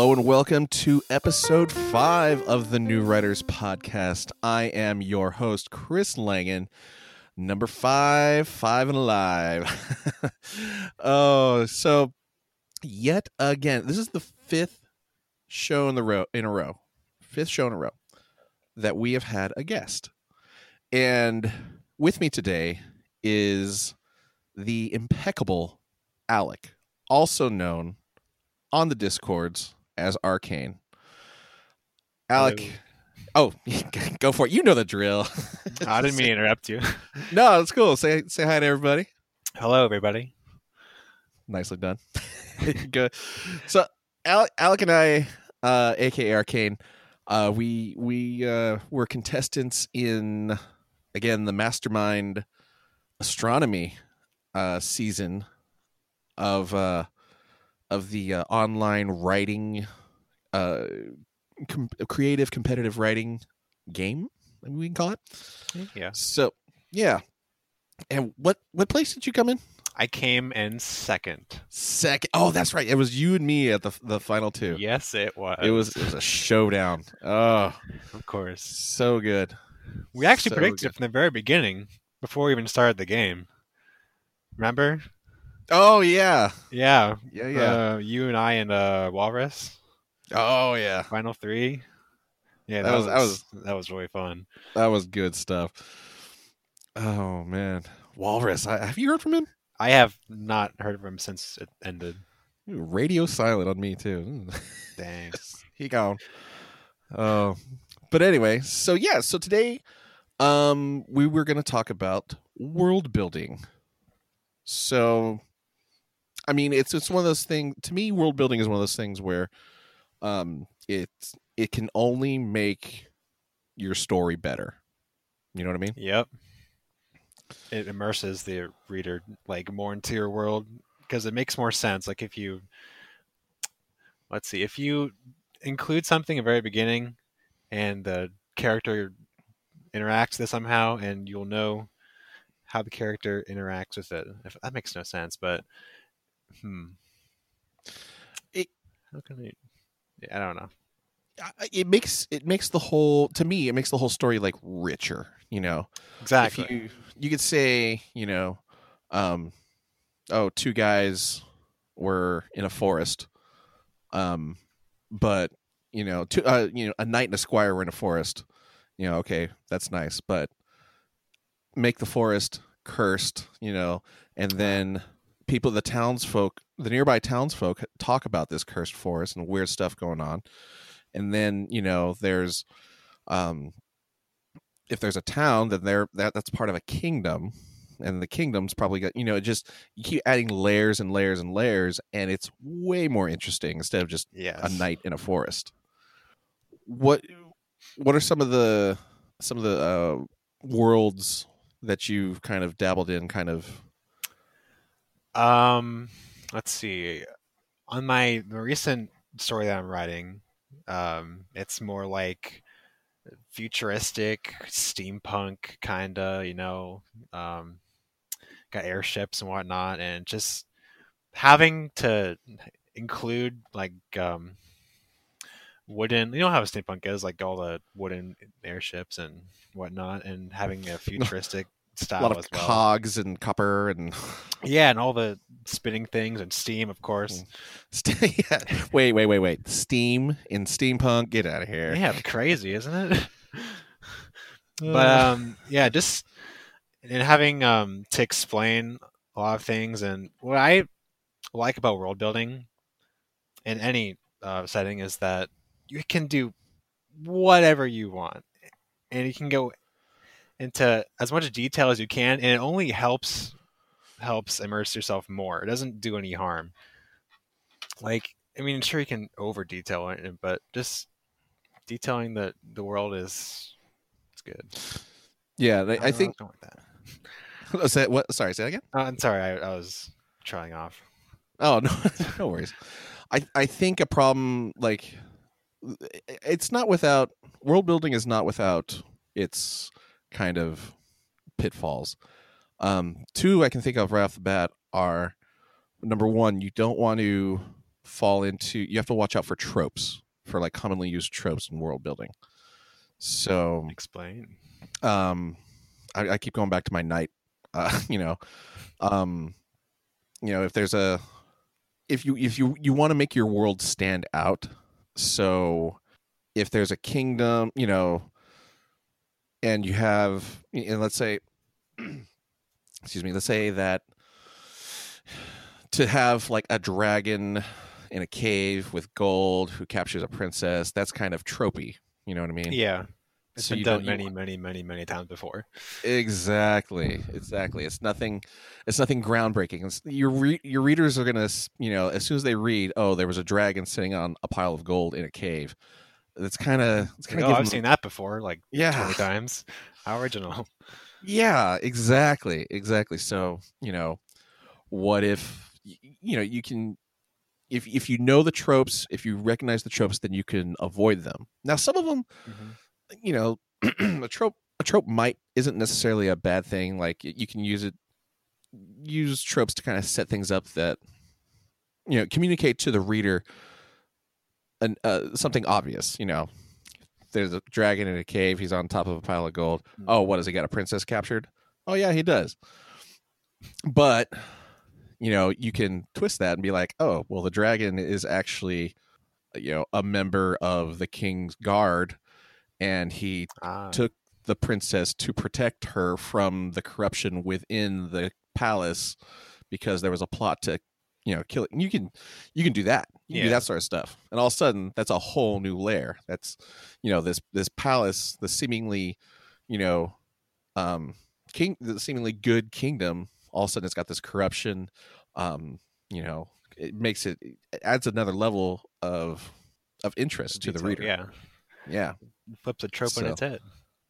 Hello and welcome to episode 5 of the New Writers Podcast. I am your host, Chris Langan, number 5 and alive. Oh, so yet again, this is the fifth show in a row. Fifth show in a row that we have had a guest. And with me today is the impeccable Alec, also known on the Discords as Arcane Alec. Hello. Oh, go for it. You know the drill. I didn't mean to interrupt you. No, it's cool. Say hi to everybody. Hello, everybody. Nicely done. Good. So, Alec and I, aka Arcane, we were contestants in again the Mastermind Astronomy season of the online writing, creative competitive writing game, we can call it. Yeah. So, yeah. And what place did you come in? I came in second. Second. Oh, that's right. It was you and me at the final two. Yes, it was. It was a showdown. Oh, of course. So good. We actually predicted it from the very beginning, before we even started the game. Remember? Oh, yeah. Yeah. Yeah, yeah. You and I and Walrus. Oh, yeah. Final 3. Yeah, that was really fun. That was good stuff. Oh, man. Walrus. Have you heard from him? I have not heard from him since it ended. Radio silent on me, too. Dang. He gone. But anyway, so yeah. So today we were going to talk about world building. So, I mean, it's one of those things. To me, world building is one of those things where it can only make your story better. You know what I mean? Yep. It immerses the reader like more into your world because it makes more sense. Like if you include something at the very beginning and the character interacts with it somehow, and you'll know how the character interacts with it. If that makes no sense, but I don't know. It makes the whole story like richer, you know. Exactly. If you could say, you know, two guys were in a forest, but you know, a knight and a squire were in a forest. You know, okay, that's nice, but make the forest cursed, you know, and then the nearby townsfolk talk about this cursed forest and weird stuff going on. And then, you know, there's, if there's a town, then that's part of a kingdom, and the kingdom's probably got, you know, just you keep adding layers and layers and layers, and it's way more interesting instead of just a night in a forest. What are some of the worlds that you've kind of dabbled in, kind of? Let's see. On the recent story that I'm writing, it's more like futuristic, steampunk kinda, you know, got airships and whatnot, and just having to include like wooden, you know how steampunk is, like all the wooden airships and whatnot, and having a futuristic style, a lot of cogs and copper and and all the spinning things and steam, of course. Yeah. Wait! Steam in steampunk? Get out of here! Yeah, it's crazy, isn't it? But just and having to explain a lot of things, and what I like about world building in any setting is that you can do whatever you want, and you can go into as much detail as you can, and it only helps immerse yourself more. It doesn't do any harm. Like, I mean, sure, you can over detail it, but just detailing the world is good. Yeah, I think. Like that. What? Sorry, say that again. I'm sorry, I was trying off. Oh no, no worries. I think a problem, like, it's not without world building is not without its kind of pitfalls. Two I can think of right off the bat are, number one, you don't want to fall into, you have to watch out for tropes, for like commonly used tropes in world building. So explain. I keep going back to my knight. If there's a, if you want to make your world stand out, so if there's a kingdom, you know, and you have, and let's say, excuse me, let's say that to have like a dragon in a cave with gold who captures a princess, that's kind of tropey. You know what I mean? Yeah. It's been done many times before. Exactly. It's nothing groundbreaking. Your readers are going to, you know, as soon as they read, oh, there was a dragon sitting on a pile of gold in a cave. It's kind of I've seen that before, 20 times. How original. Yeah, exactly. So, you know, what if, you know, you can, if you know the tropes, if you recognize the tropes, then you can avoid them. Now, some of them, you know, a trope isn't necessarily a bad thing. Like, you can use tropes to kind of set things up that, you know, communicate to the reader something obvious. You know, there's a dragon in a cave. He's on top of a pile of gold. Mm-hmm. Oh, what, has he got a princess captured? Oh yeah, he does. But, you know, you can twist that and be like, oh, well, the dragon is actually, you know, a member of the king's guard. And he took the princess to protect her from the corruption within the palace because there was a plot to, you know, kill it. And you can do that. You can do that sort of stuff. And all of a sudden, that's a whole new layer. That's, you know, this palace, the seemingly, you know, the seemingly good kingdom. All of a sudden, it's got this corruption. You know, it adds another level of interest to the reader. Yeah. Yeah. Flips a trope on its head.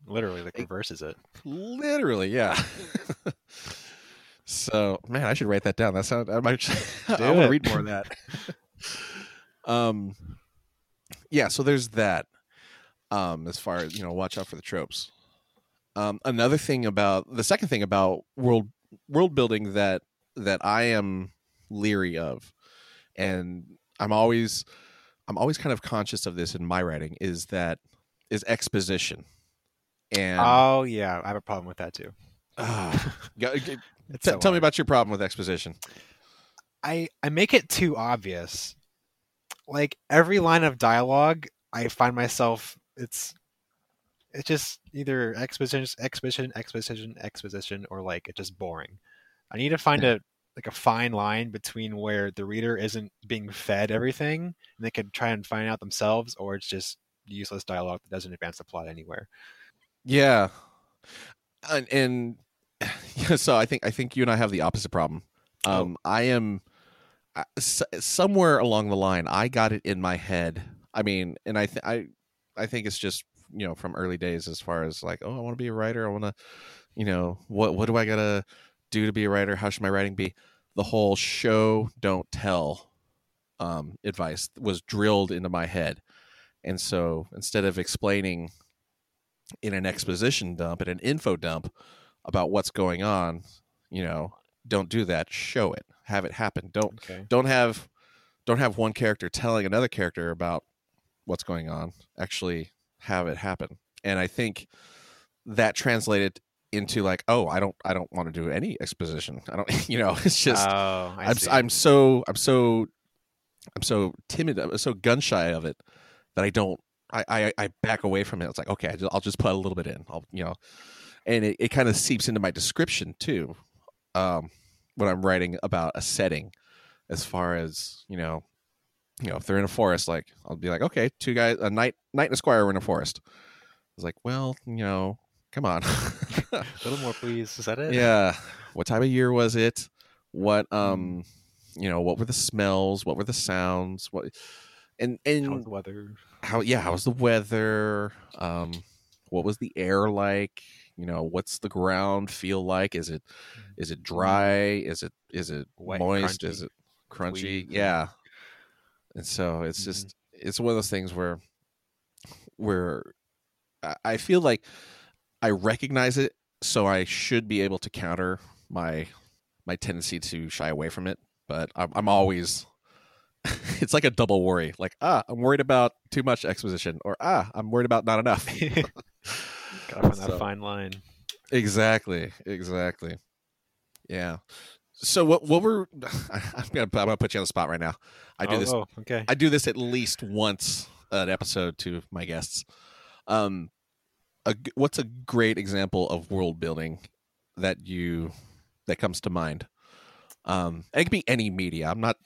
Literally, like, reverses it. Literally, yeah. So, man, I should write that down. That sounds, I might I want to read more of that. Yeah, so there's that. As far as, you know, watch out for the tropes. Another thing about, the second thing about world building that I am leery of, and I'm always kind of conscious of this in my writing, is exposition. And oh yeah, I have a problem with that too. Tell me about your problem with exposition. I make it too obvious. Like, every line of dialogue, I find myself, it's just either exposition, or like, it's just boring. I need to find a fine line between where the reader isn't being fed everything and they can try and find out themselves, or it's just useless dialogue that doesn't advance the plot anywhere. Yeah. And so I think you and I have the opposite problem. I am somewhere along the line, I got it in my head. I mean, and I think it's just, you know, from early days, as far as like, oh, I want to be a writer. I want to, you know, what do I got to do to be a writer? How should my writing be? The whole show, don't tell advice was drilled into my head. And so instead of explaining in an exposition dump, in an info dump about what's going on, you know, don't do that. Show it. Have it happen. Don't have one character telling another character about what's going on. Actually have it happen. And I think that translated into like, oh, I don't want to do any exposition. I don't, you know, it's just, I'm so timid. I'm so gun shy of it that I back away from it. It's like, okay, I'll just put a little bit in, I'll, you know, and it kind of seeps into my description too. When I'm writing about a setting, as far as, you know, if they're in a forest, like, I'll be like, okay, two guys, a knight and a squire were in a forest. It's like, well, you know, come on. A little more, please. Is that it? Yeah. What time of year was it? What, you know, what were the smells? What were the sounds? What, and how was the weather? How was the weather? What was the air like? You know, what's the ground feel like? Is it dry? Is it white, moist? Crunchy. Is it crunchy? Sweet. Yeah. And so it's just, it's one of those things where I feel like I recognize it, so I should be able to counter my tendency to shy away from it. But I'm always it's like a double worry. Like, I'm worried about too much exposition, or I'm worried about not enough. Gotta find that fine line. Exactly. Yeah. So what we're I'm gonna put you on the spot right now. I do this at least once an episode to my guests. What's a great example of world building that comes to mind? It can be any media. I'm not,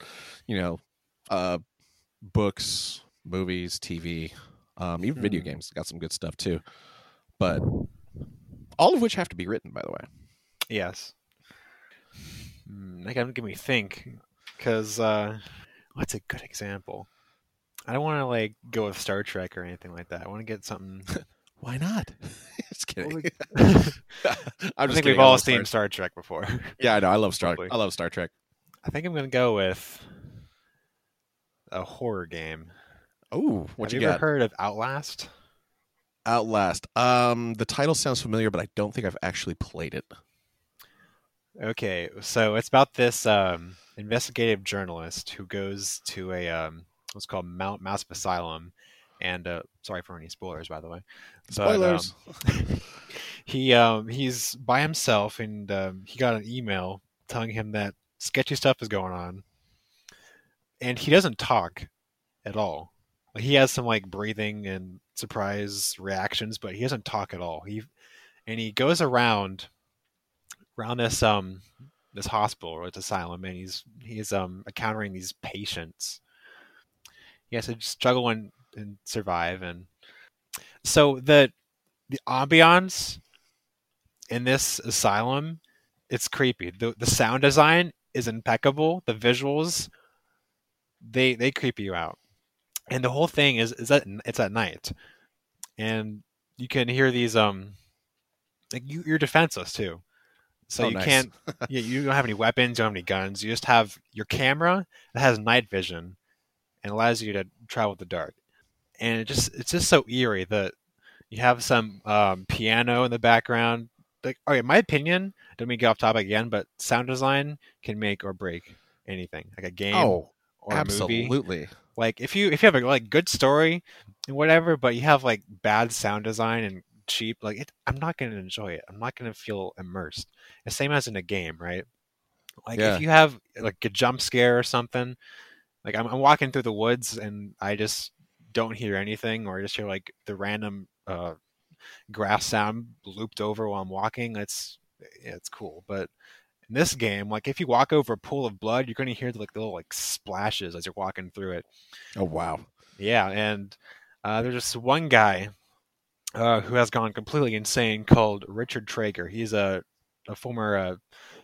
books, movies, TV, even video games. Got some good stuff too, but all of which have to be written, by the way. Yes. That gave me a think, because what's a good example? I don't want to go with Star Trek or anything like that. I want to get something. Why not? Just kidding. I think we've all seen Star Trek before. Yeah, I know. I love Star Trek. I love Star Trek. I think I'm going to go with a horror game. Oh, what you got? Have you ever heard of Outlast? Outlast. The title sounds familiar, but I don't think I've actually played it. Okay, so it's about this investigative journalist who goes to a what's called Mount Massive Asylum, and sorry for any spoilers, by the way. Spoilers. But, he's by himself, and he got an email telling him that sketchy stuff is going on, and he doesn't talk at all. He has some breathing and surprise reactions, but he doesn't talk at all. He goes around this hospital or this asylum, and he's encountering these patients. He has to struggle and survive, and so the ambiance in this asylum, it's creepy. The sound design is impeccable. The visuals, they creep you out, and the whole thing is that it's at night, and you can hear these you're defenseless too. So can't, you don't have any weapons, you don't have any guns. You just have your camera that has night vision and allows you to travel in the dark. And it's just so eerie that you have some piano in the background. In my opinion, don't mean to get off topic again, but sound design can make or break anything, like a game or absolutely. A movie. Absolutely. If you have a good story and whatever, but you have bad sound design and cheap, I'm not going to enjoy it. I'm not going to feel immersed. The same as in a game, right? If you have a jump scare or something, I'm walking through the woods and I just don't hear anything, or I just hear the random grass sound looped over while I'm walking. It's cool. But in this game, if you walk over a pool of blood, you're going to hear the little splashes as you're walking through it. Oh wow! Yeah, and there's just one guy who has gone completely insane called Richard Traeger. He's a former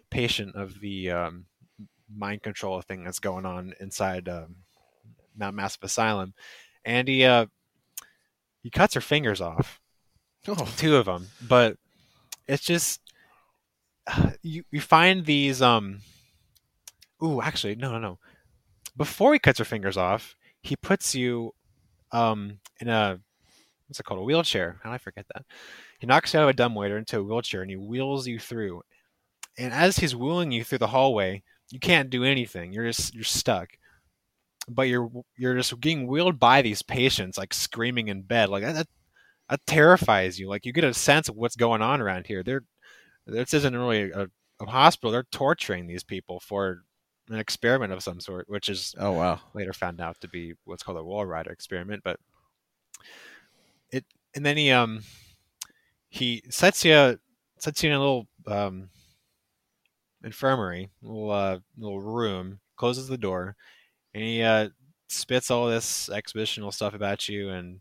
patient of the mind control thing that's going on inside Mount Massive Asylum. And he cuts her fingers off. Oh. Two of them. But it's just... You find these... no. Before he cuts her fingers off, he puts you in a... What's it called? A wheelchair. How did I forget that? He knocks you out of a dumbwaiter into a wheelchair and he wheels you through. And as he's wheeling you through the hallway, you can't do anything. You're stuck. But you're just getting wheeled by these patients, screaming in bed. That terrifies you. You get a sense of what's going on around here. This isn't really a hospital. They're torturing these people for an experiment of some sort, which is later found out to be what's called a wall rider experiment. But and then he sets you in a little infirmary, little room, closes the door, and he spits all this expositional stuff about you and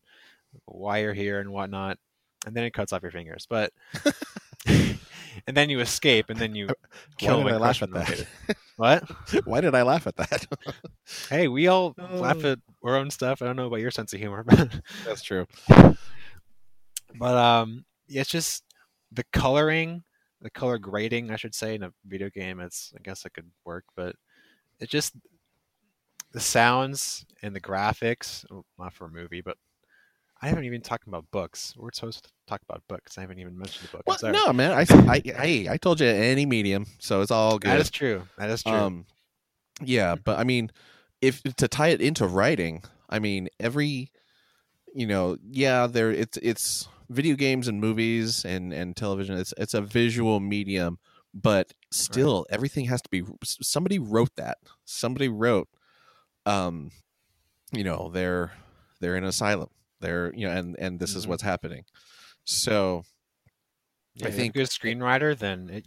why you're here and whatnot, and then it cuts off your fingers. But and then you escape, and then you kill. Why did I laugh at that? What? Why did I laugh at that? Hey, we all laugh at our own stuff. I don't know about your sense of humor, but that's true. But it's just the color grading, I should say, in a video game. I guess it could work, but it just the sounds and the graphics. Not for a movie, but I haven't even talked about books. We're supposed to talk about books. I haven't even mentioned the book. Well, no, man. I told you any medium, so it's all good. That is true. Yeah, but I mean, if to tie it into writing, I mean, every, you know, yeah, there it's video games and movies and television. It's a visual medium, but still everything has to be, somebody wrote that. Somebody wrote, you know, they're in an asylum. They're, you know, and this is what's happening. So yeah, I think if you're a good screenwriter, then it's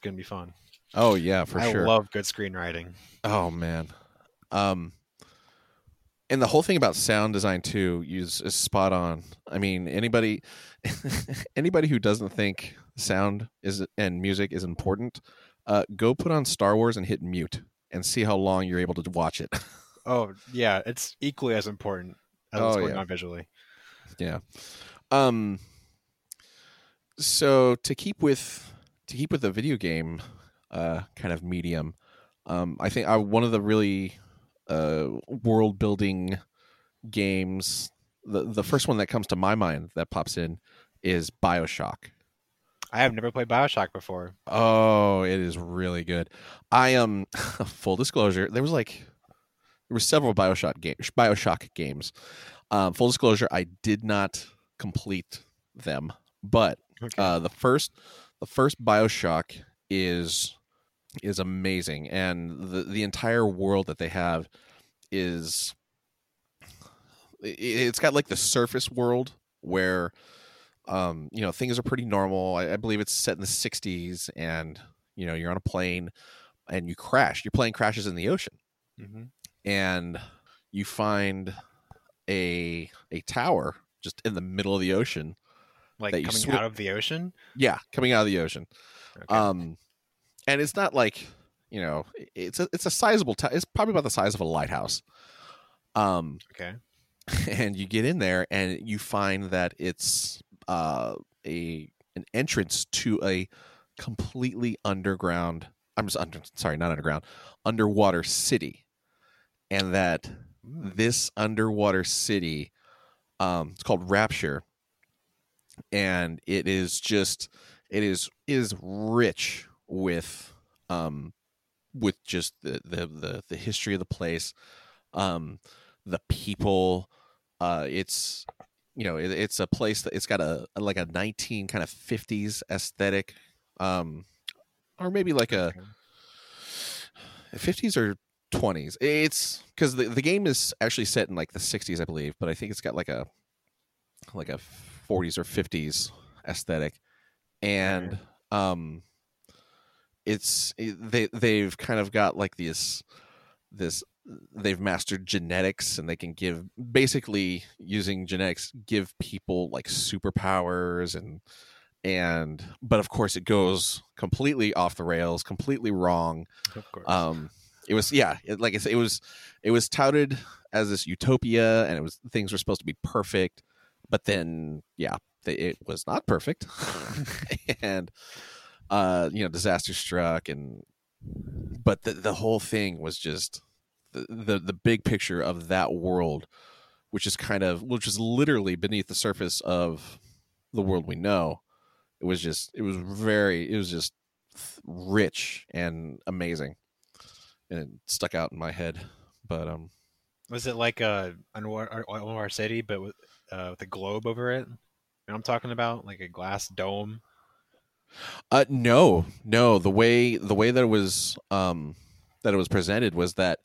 going to be fun. Oh yeah, for sure. I love good screenwriting. Oh man. And the whole thing about sound design too is spot on. I mean, anybody who doesn't think sound and music is important, go put on Star Wars and hit mute and see how long you're able to watch it. Oh yeah, it's equally as important as it's going on visually. Yeah. So to keep with the video game kind of medium, I think one of the really world building games, the first one that comes to my mind that pops in is Bioshock. I have never played Bioshock before. Oh, it is really good. I am full disclosure, there were several Bioshock games. Full disclosure, I did not complete them, but the first Bioshock is amazing, and the entire world that they have is, it's got like the surface world where you know, things are pretty normal. I believe it's set in the 60s, and you know, you're on a plane and you crash, your plane crashes in the ocean, and you find a tower just in the middle of the ocean, like out of the ocean. Yeah, coming out of the ocean. Okay. And it's not like, you know, it's a sizable tower. It's probably about the size of a lighthouse. Okay. And you get in there and you find that it's an entrance to a completely underground. Underwater city, and that this underwater city, it's called Rapture, and it is rich with just the history of the place, the people. It's, you know, it's a place that it's got a 19 kind of 50s aesthetic, or maybe like a 50s or 20s. It's because the game is actually set in like the 60s, I believe, but I think it's got like a 40s or 50s aesthetic, and they've kind of got like this they've mastered genetics, and they can give, basically using genetics, give people like superpowers, and but of course it goes completely off the rails, completely wrong. Of course. It was, yeah, like I said, it was touted as this utopia, and it was, things were supposed to be perfect, but then it was not perfect. And you know, disaster struck, but the whole thing was just the big picture of that world, which is literally beneath the surface of the world we know. It was just rich and amazing, and it stuck out in my head. But was it like our city, but with a globe over it? You know what I'm talking about, like a glass dome. No. The way that it was presented was that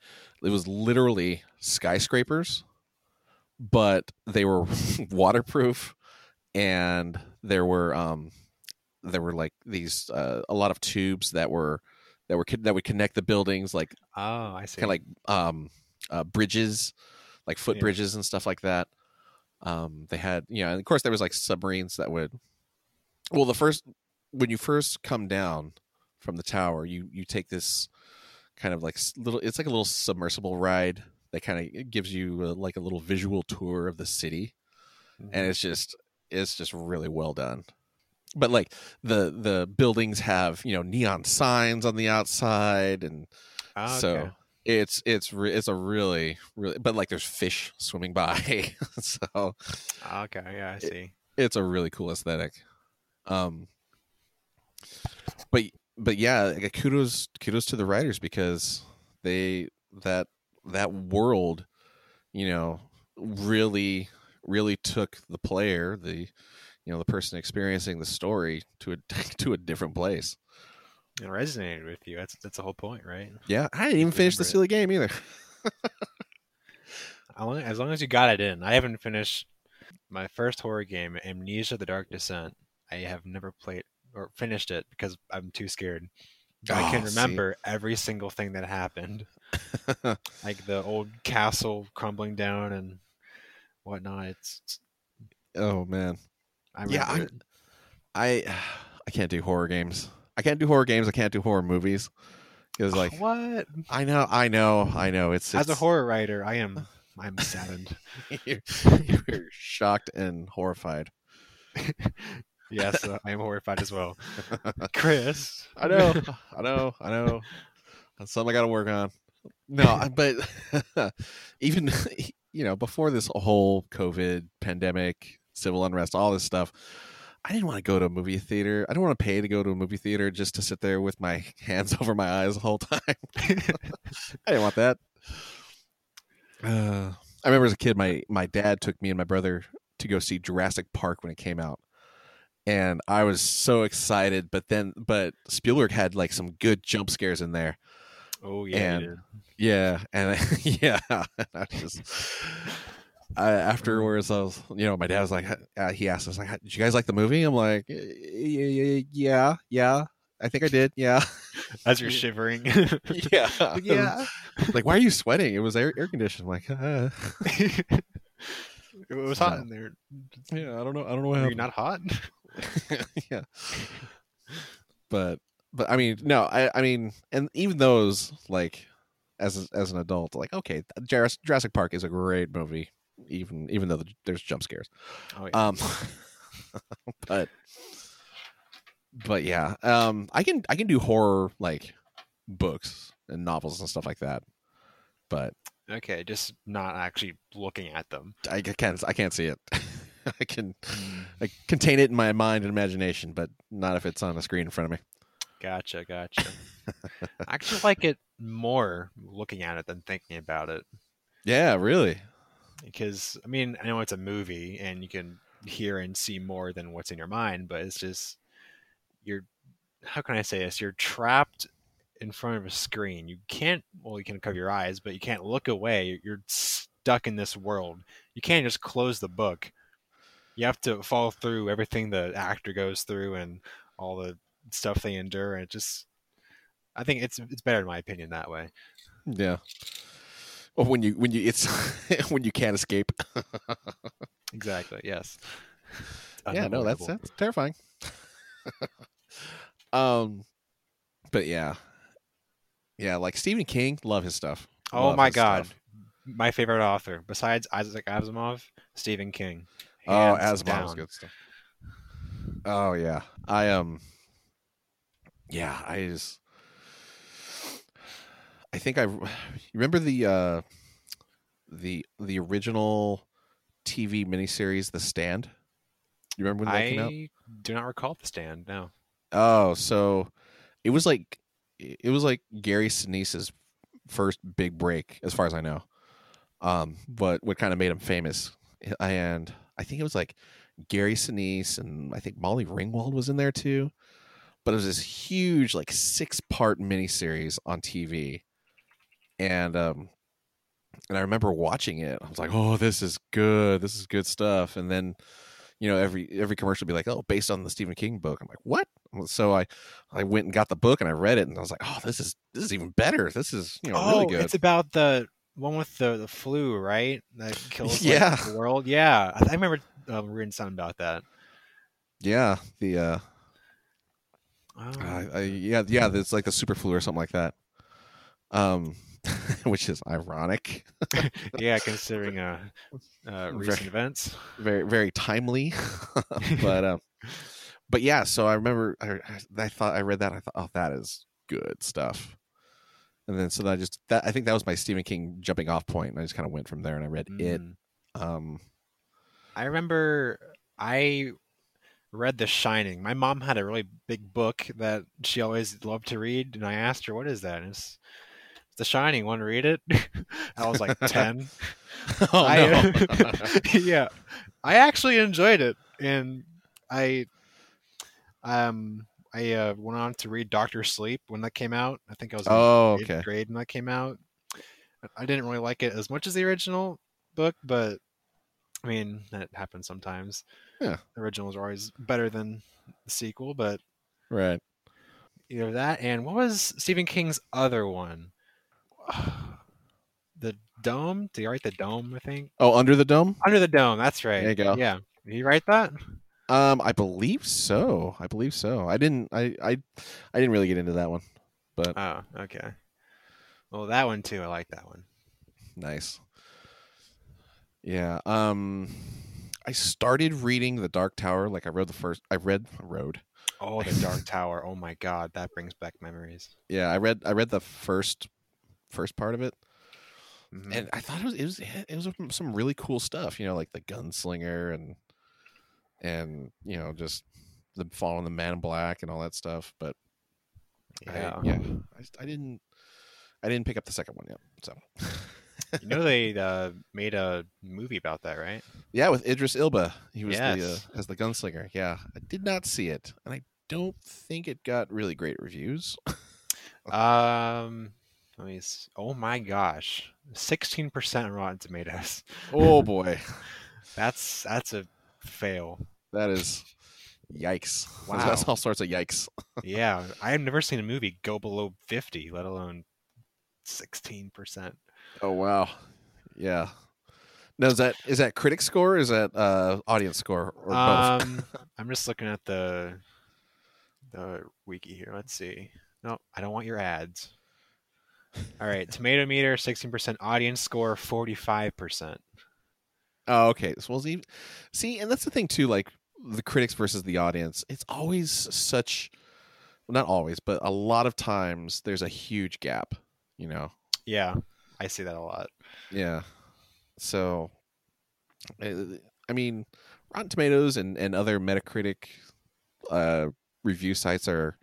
it was literally skyscrapers, but they were waterproof, and there were like these a lot of tubes that would connect the buildings, like, oh, I see, kind of like bridges, like footbridges and stuff like that. They had, you know, and of course there was like submarines that would. Well, when you first come down from the tower, you take this kind of like little, it's like a little submersible ride that kind of gives you like a little visual tour of the city. And it's just really well done. But like the buildings have, you know, neon signs on the outside, and so it's a really, really, but like there's fish swimming by. So okay, yeah, I see. It's a really cool aesthetic. But yeah, kudos to the writers, because they that world, you know, really took the player, the person experiencing the story, to a different place. It resonated with you. That's the whole point, right? Yeah, I didn't even finish the silly game either. As long as you got it in. I haven't finished my first horror game, Amnesia: The Dark Descent. I have never played or finished it because I'm too scared. I can remember every single thing that happened. Like the old castle crumbling down and whatnot. It's oh man. I can't do horror games. I can't do horror games. I can't do horror movies. It was like, what? I know. As a horror writer, I'm saddened. You're shocked and horrified. Yes, I am horrified as well. Chris, I know. That's something I got to work on. No, but even before this whole COVID pandemic, civil unrest, all this stuff, I didn't want to go to a movie theater. I don't want to pay to go to a movie theater just to sit there with my hands over my eyes the whole time. I didn't want that. I remember as a kid, my dad took me and my brother to go see Jurassic Park when it came out. And I was so excited, but Spielberg had like some good jump scares in there. Oh yeah, I just afterwards, I was, my dad was like, he asked us, like, "Did you guys like the movie?" I'm like, "Yeah, I think I did." Yeah, as you're shivering, yeah. Like, why are you sweating? It was air conditioned. I'm like, it was hot in there. Yeah, I don't know. Were you not hot? Yeah, but I mean, no, I mean, and even those, like, as an adult, like, okay, Jurassic Park is a great movie, even though there's jump scares. Oh, yeah. But yeah, I can do horror, like, books and novels and stuff like that, but okay, just not actually looking at them. I can't see it. I contain it in my mind and imagination, but not if it's on a screen in front of me. Gotcha. I actually like it more looking at it than thinking about it. Yeah, really? Because, I mean, I know it's a movie, and you can hear and see more than what's in your mind, but it's just, how can I say this? You're trapped in front of a screen. You can cover your eyes, but you can't look away. You're stuck in this world. You can't just close the book. You have to follow through everything the actor goes through and all the stuff they endure. And I think it's better in my opinion that way. Yeah. Well, when you can't escape. Exactly. Yes. Yeah. No, that's terrifying. But yeah. Yeah. Like Stephen King, love his stuff. Oh my God. Stuff. My favorite author besides Isaac Asimov, Stephen King. Oh, Asimov's good stuff. Oh yeah, I think I remember the original TV miniseries, The Stand. You remember when that came out? I do not recall The Stand. No. Oh, so it was like Gary Sinise's first big break, as far as I know. But what kind of made him famous, and I think it was like Gary Sinise and I think Molly Ringwald was in there too. But it was this huge, like, 6-part miniseries on TV. And I remember watching it. I was like, oh, this is good. This is good stuff. And then, every commercial would be like, oh, based on the Stephen King book. I'm like, what? So I went and got the book and I read it and I was like, oh, this is even better. This is, really good. It's about the one with the flu, right? That kills the world. Yeah, I remember reading something about that. Yeah, it's like the super flu or something like that. Which is ironic. Yeah, considering recent events, very very timely. But yeah, so I remember I thought I read that. I thought, oh, that is good stuff. And then I think that was my Stephen King jumping off point, and I just kind of went from there and I read it. I remember I read The Shining. My mom had a really big book that she always loved to read, and I asked her, what is that? And it's The Shining, want to read it? I was like 10. Yeah, I actually enjoyed it, and I went on to read Doctor Sleep when that came out. I think I was in grade when that came out. I didn't really like it as much as the original book, but I mean, that happens sometimes. Yeah, the originals are always better than the sequel, but right. Either that, and what was Stephen King's other one? The Dome? Did he write The Dome, I think? Oh, Under the Dome? Under the Dome, that's right. There you go. Yeah. Did he write that? I believe so. I didn't really get into that one. But oh, okay. Well, that one too, I like that one. Nice. Yeah. I started reading The Dark Tower, like I read Oh, The Dark Tower. Oh my god, that brings back memories. Yeah, I read the first part of it. Mm-hmm. And I thought it was some really cool stuff, you know, like the gunslinger and you know, just the following the Man in Black and all that stuff, but I didn't pick up the second one yet. So you know they made a movie about that, right? Yeah, with Idris Elba. He was as the gunslinger. Yeah, I did not see it, and I don't think it got really great reviews. Let me see. Oh my gosh, 16% Rotten Tomatoes. Oh boy, that's a fail. That is yikes. Wow, that's all sorts of yikes. Yeah, I have never seen a movie go below 50, let alone 16%. Oh wow, yeah. Now is that critic score? Or is that audience score or both? I'm just looking at the wiki here. Let's see. No, I don't want your ads. All right, tomato meter 16%, audience score 45%. Oh, okay. Well, see, and that's the thing too. Like the critics versus the audience, it's always not always, but a lot of times there's a huge gap. You know. Yeah, I see that a lot. Yeah. So, I mean, Rotten Tomatoes and other Metacritic review sites are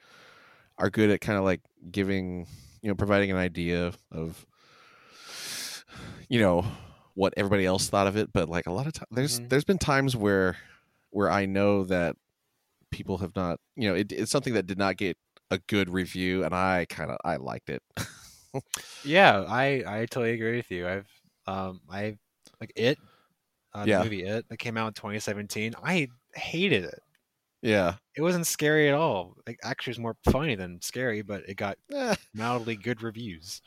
good at kind of like giving. You know, providing an idea of, you know, what everybody else thought of it, but like a lot of times, there's been times where I know that people have not, you know, it's something that did not get a good review, and I liked it. Yeah, I totally agree with you. I like it. The movie It that came out in 2017. I hated it. Yeah, it wasn't scary at all. Like, actually, it's more funny than scary, but it got mildly good reviews.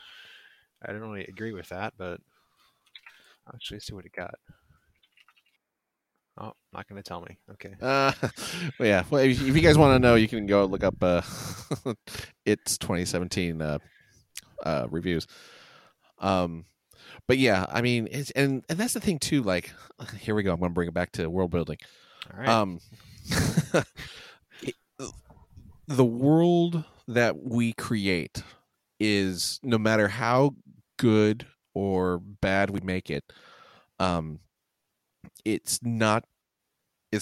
I don't really agree with that, but I'll actually see what it got. Oh, not going to tell me. Okay. Well, yeah. Well, if you guys want to know, you can go look up its 2017 reviews. But yeah, I mean, it's, and that's the thing too. Like, here we go. I'm going to bring it back to world building. All right. The world that we create is, no matter how good or bad we make it, it's not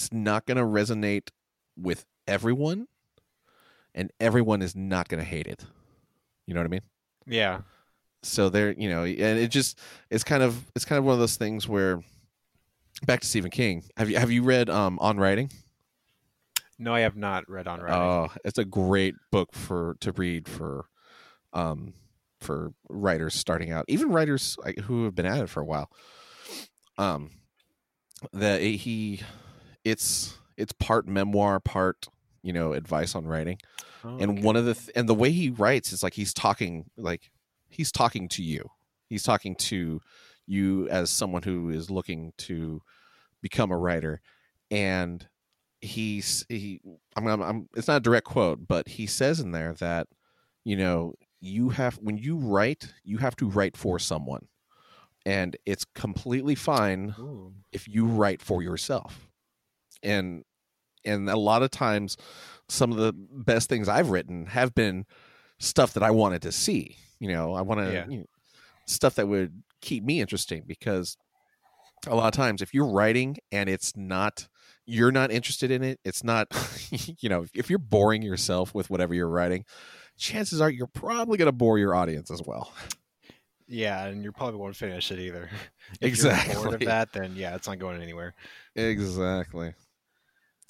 going to resonate with everyone, and everyone is not going to hate it. You know what I mean? Yeah. So there, you know, and it just it's kind of one of those things where. Back to Stephen King. Have you read On Writing? No, I have not read On Writing. Oh, it's a great book to read for writers starting out, even writers who have been at it for a while. It's part memoir, part, you know, advice on writing, and one of the way he writes is like he's talking to you. He's talking to you as someone who is looking to become a writer, and it's not a direct quote, but he says in there that, you know, you have to write for someone, and it's completely fine if you write for yourself. And a lot of times, some of the best things I've written have been stuff that I wanted to see, you know, stuff that would keep me interesting, because a lot of times if you're writing and you're not interested in it, it's not, you know, if you're boring yourself with whatever you're writing, chances are you're probably going to bore your audience as well. Yeah, and you probably won't finish it either. Exactly. If you're bored of that, then yeah, it's not going anywhere. Exactly.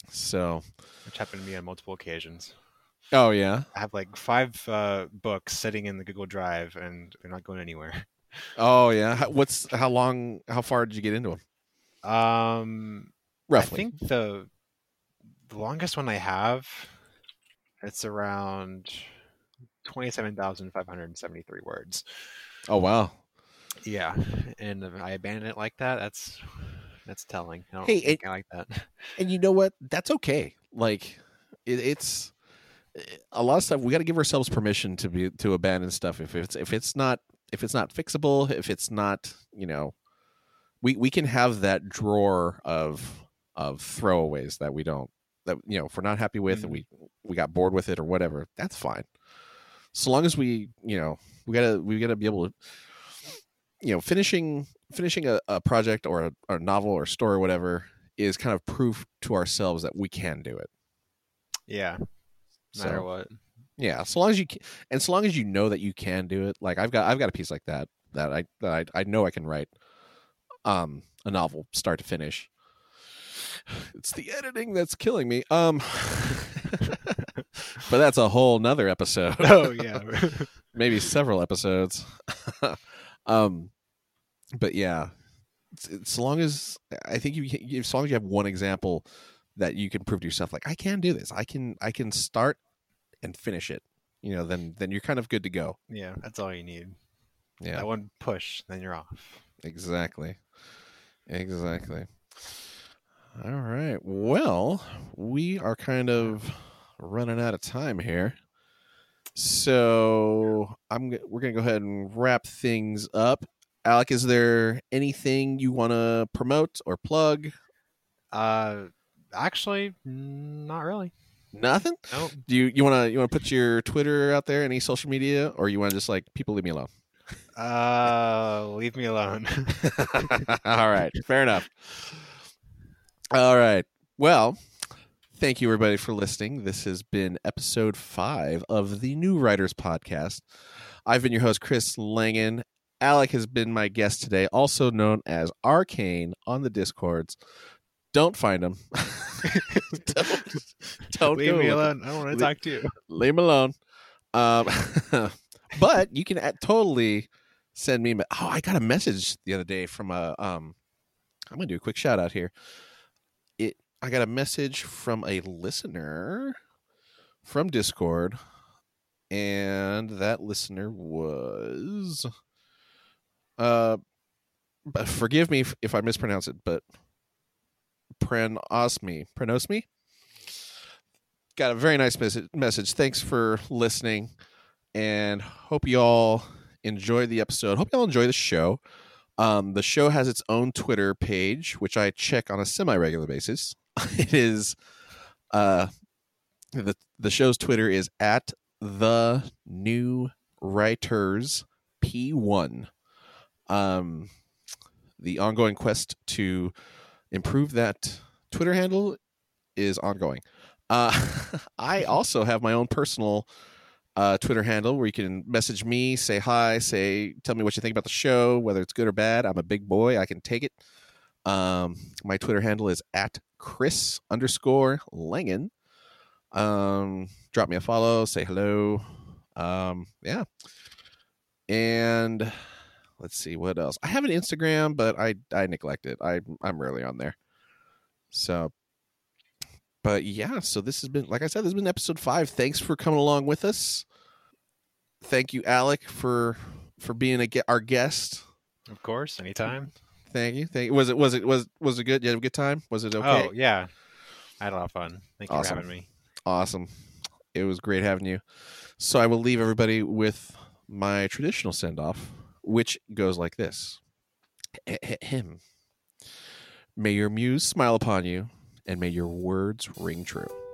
So, which happened to me on multiple occasions. Oh yeah, I have like 5 books sitting in the Google Drive, and they're not going anywhere. Oh yeah, how far did you get into them? Roughly, I think the longest one I have, it's around 27,573 words. Oh wow, yeah, and I abandoned it like that. That's telling. I like that. And you know what? That's okay. Like it's. A lot of stuff we got to give ourselves permission to abandon stuff if it's not fixable, if it's not, you know, we can have that drawer of throwaways that you know, if we're not happy with and we got bored with it or whatever, that's fine. So long as we, you know, we gotta be able to, you know, finishing a project or a novel or story or whatever is kind of proof to ourselves that we can do it. Yeah. No matter what. Yeah, so long as you can, and so long as you know that you can do it. Like I've got a piece like that I know I can write a novel start to finish. It's the editing that's killing me. But that's a whole nother episode. Oh yeah. Maybe several episodes. But yeah, as long as you have one example that you can prove to yourself, like, I can do this. I can start and finish it. You know, then you're kind of good to go. Yeah, that's all you need. Yeah, that one push, then you're off. Exactly. All right. Well, we are kind of running out of time here, so we're gonna go ahead and wrap things up. Alec, is there anything you want to promote or plug? Actually, not really. Nothing? Nope. Do you want to put your Twitter out there, any social media, or you want to just like, people leave me alone? Leave me alone. All right. Fair enough. All right. Well, thank you everybody for listening. This has been episode 5 of the New Writers Podcast. I've been your host, Chris Langan. Alec has been my guest today, also known as Arcane on the Discords. Don't find him. Don't leave me alone. I don't want to talk to you. Leave him alone. But you can totally send me. Oh, I got a message the other day from I'm gonna do a quick shout out here. I got a message from a listener from Discord, and that listener was. But forgive me if I mispronounce it, but. Prenosmi. Got a very nice message. Thanks for listening, and hope you all enjoy the episode. Hope you all enjoy the show. The show has its own Twitter page, which I check on a semi-regular basis. It is the show's Twitter is at TheNewWritersP1. The ongoing quest to improve that Twitter handle is ongoing. I also have my own personal Twitter handle where you can message me, say hi, tell me what you think about the show, whether it's good or bad. I'm a big boy. I can take it. My Twitter handle is at Chris_Langan. Drop me a follow, say hello. Yeah. And let's see what else. I have an Instagram, but I neglect it. I'm rarely on there. So, but yeah, so this has been, like I said, this has been episode 5. Thanks for coming along with us. Thank you, Alec, for being our guest. Of course, anytime. Thank you. Was it good? You had a good time? Was it okay? Oh yeah, I had a lot of fun. Thank you for having me. Awesome. It was great having you. So I will leave everybody with my traditional send off, which goes like this. May your muse smile upon you, and may your words ring true.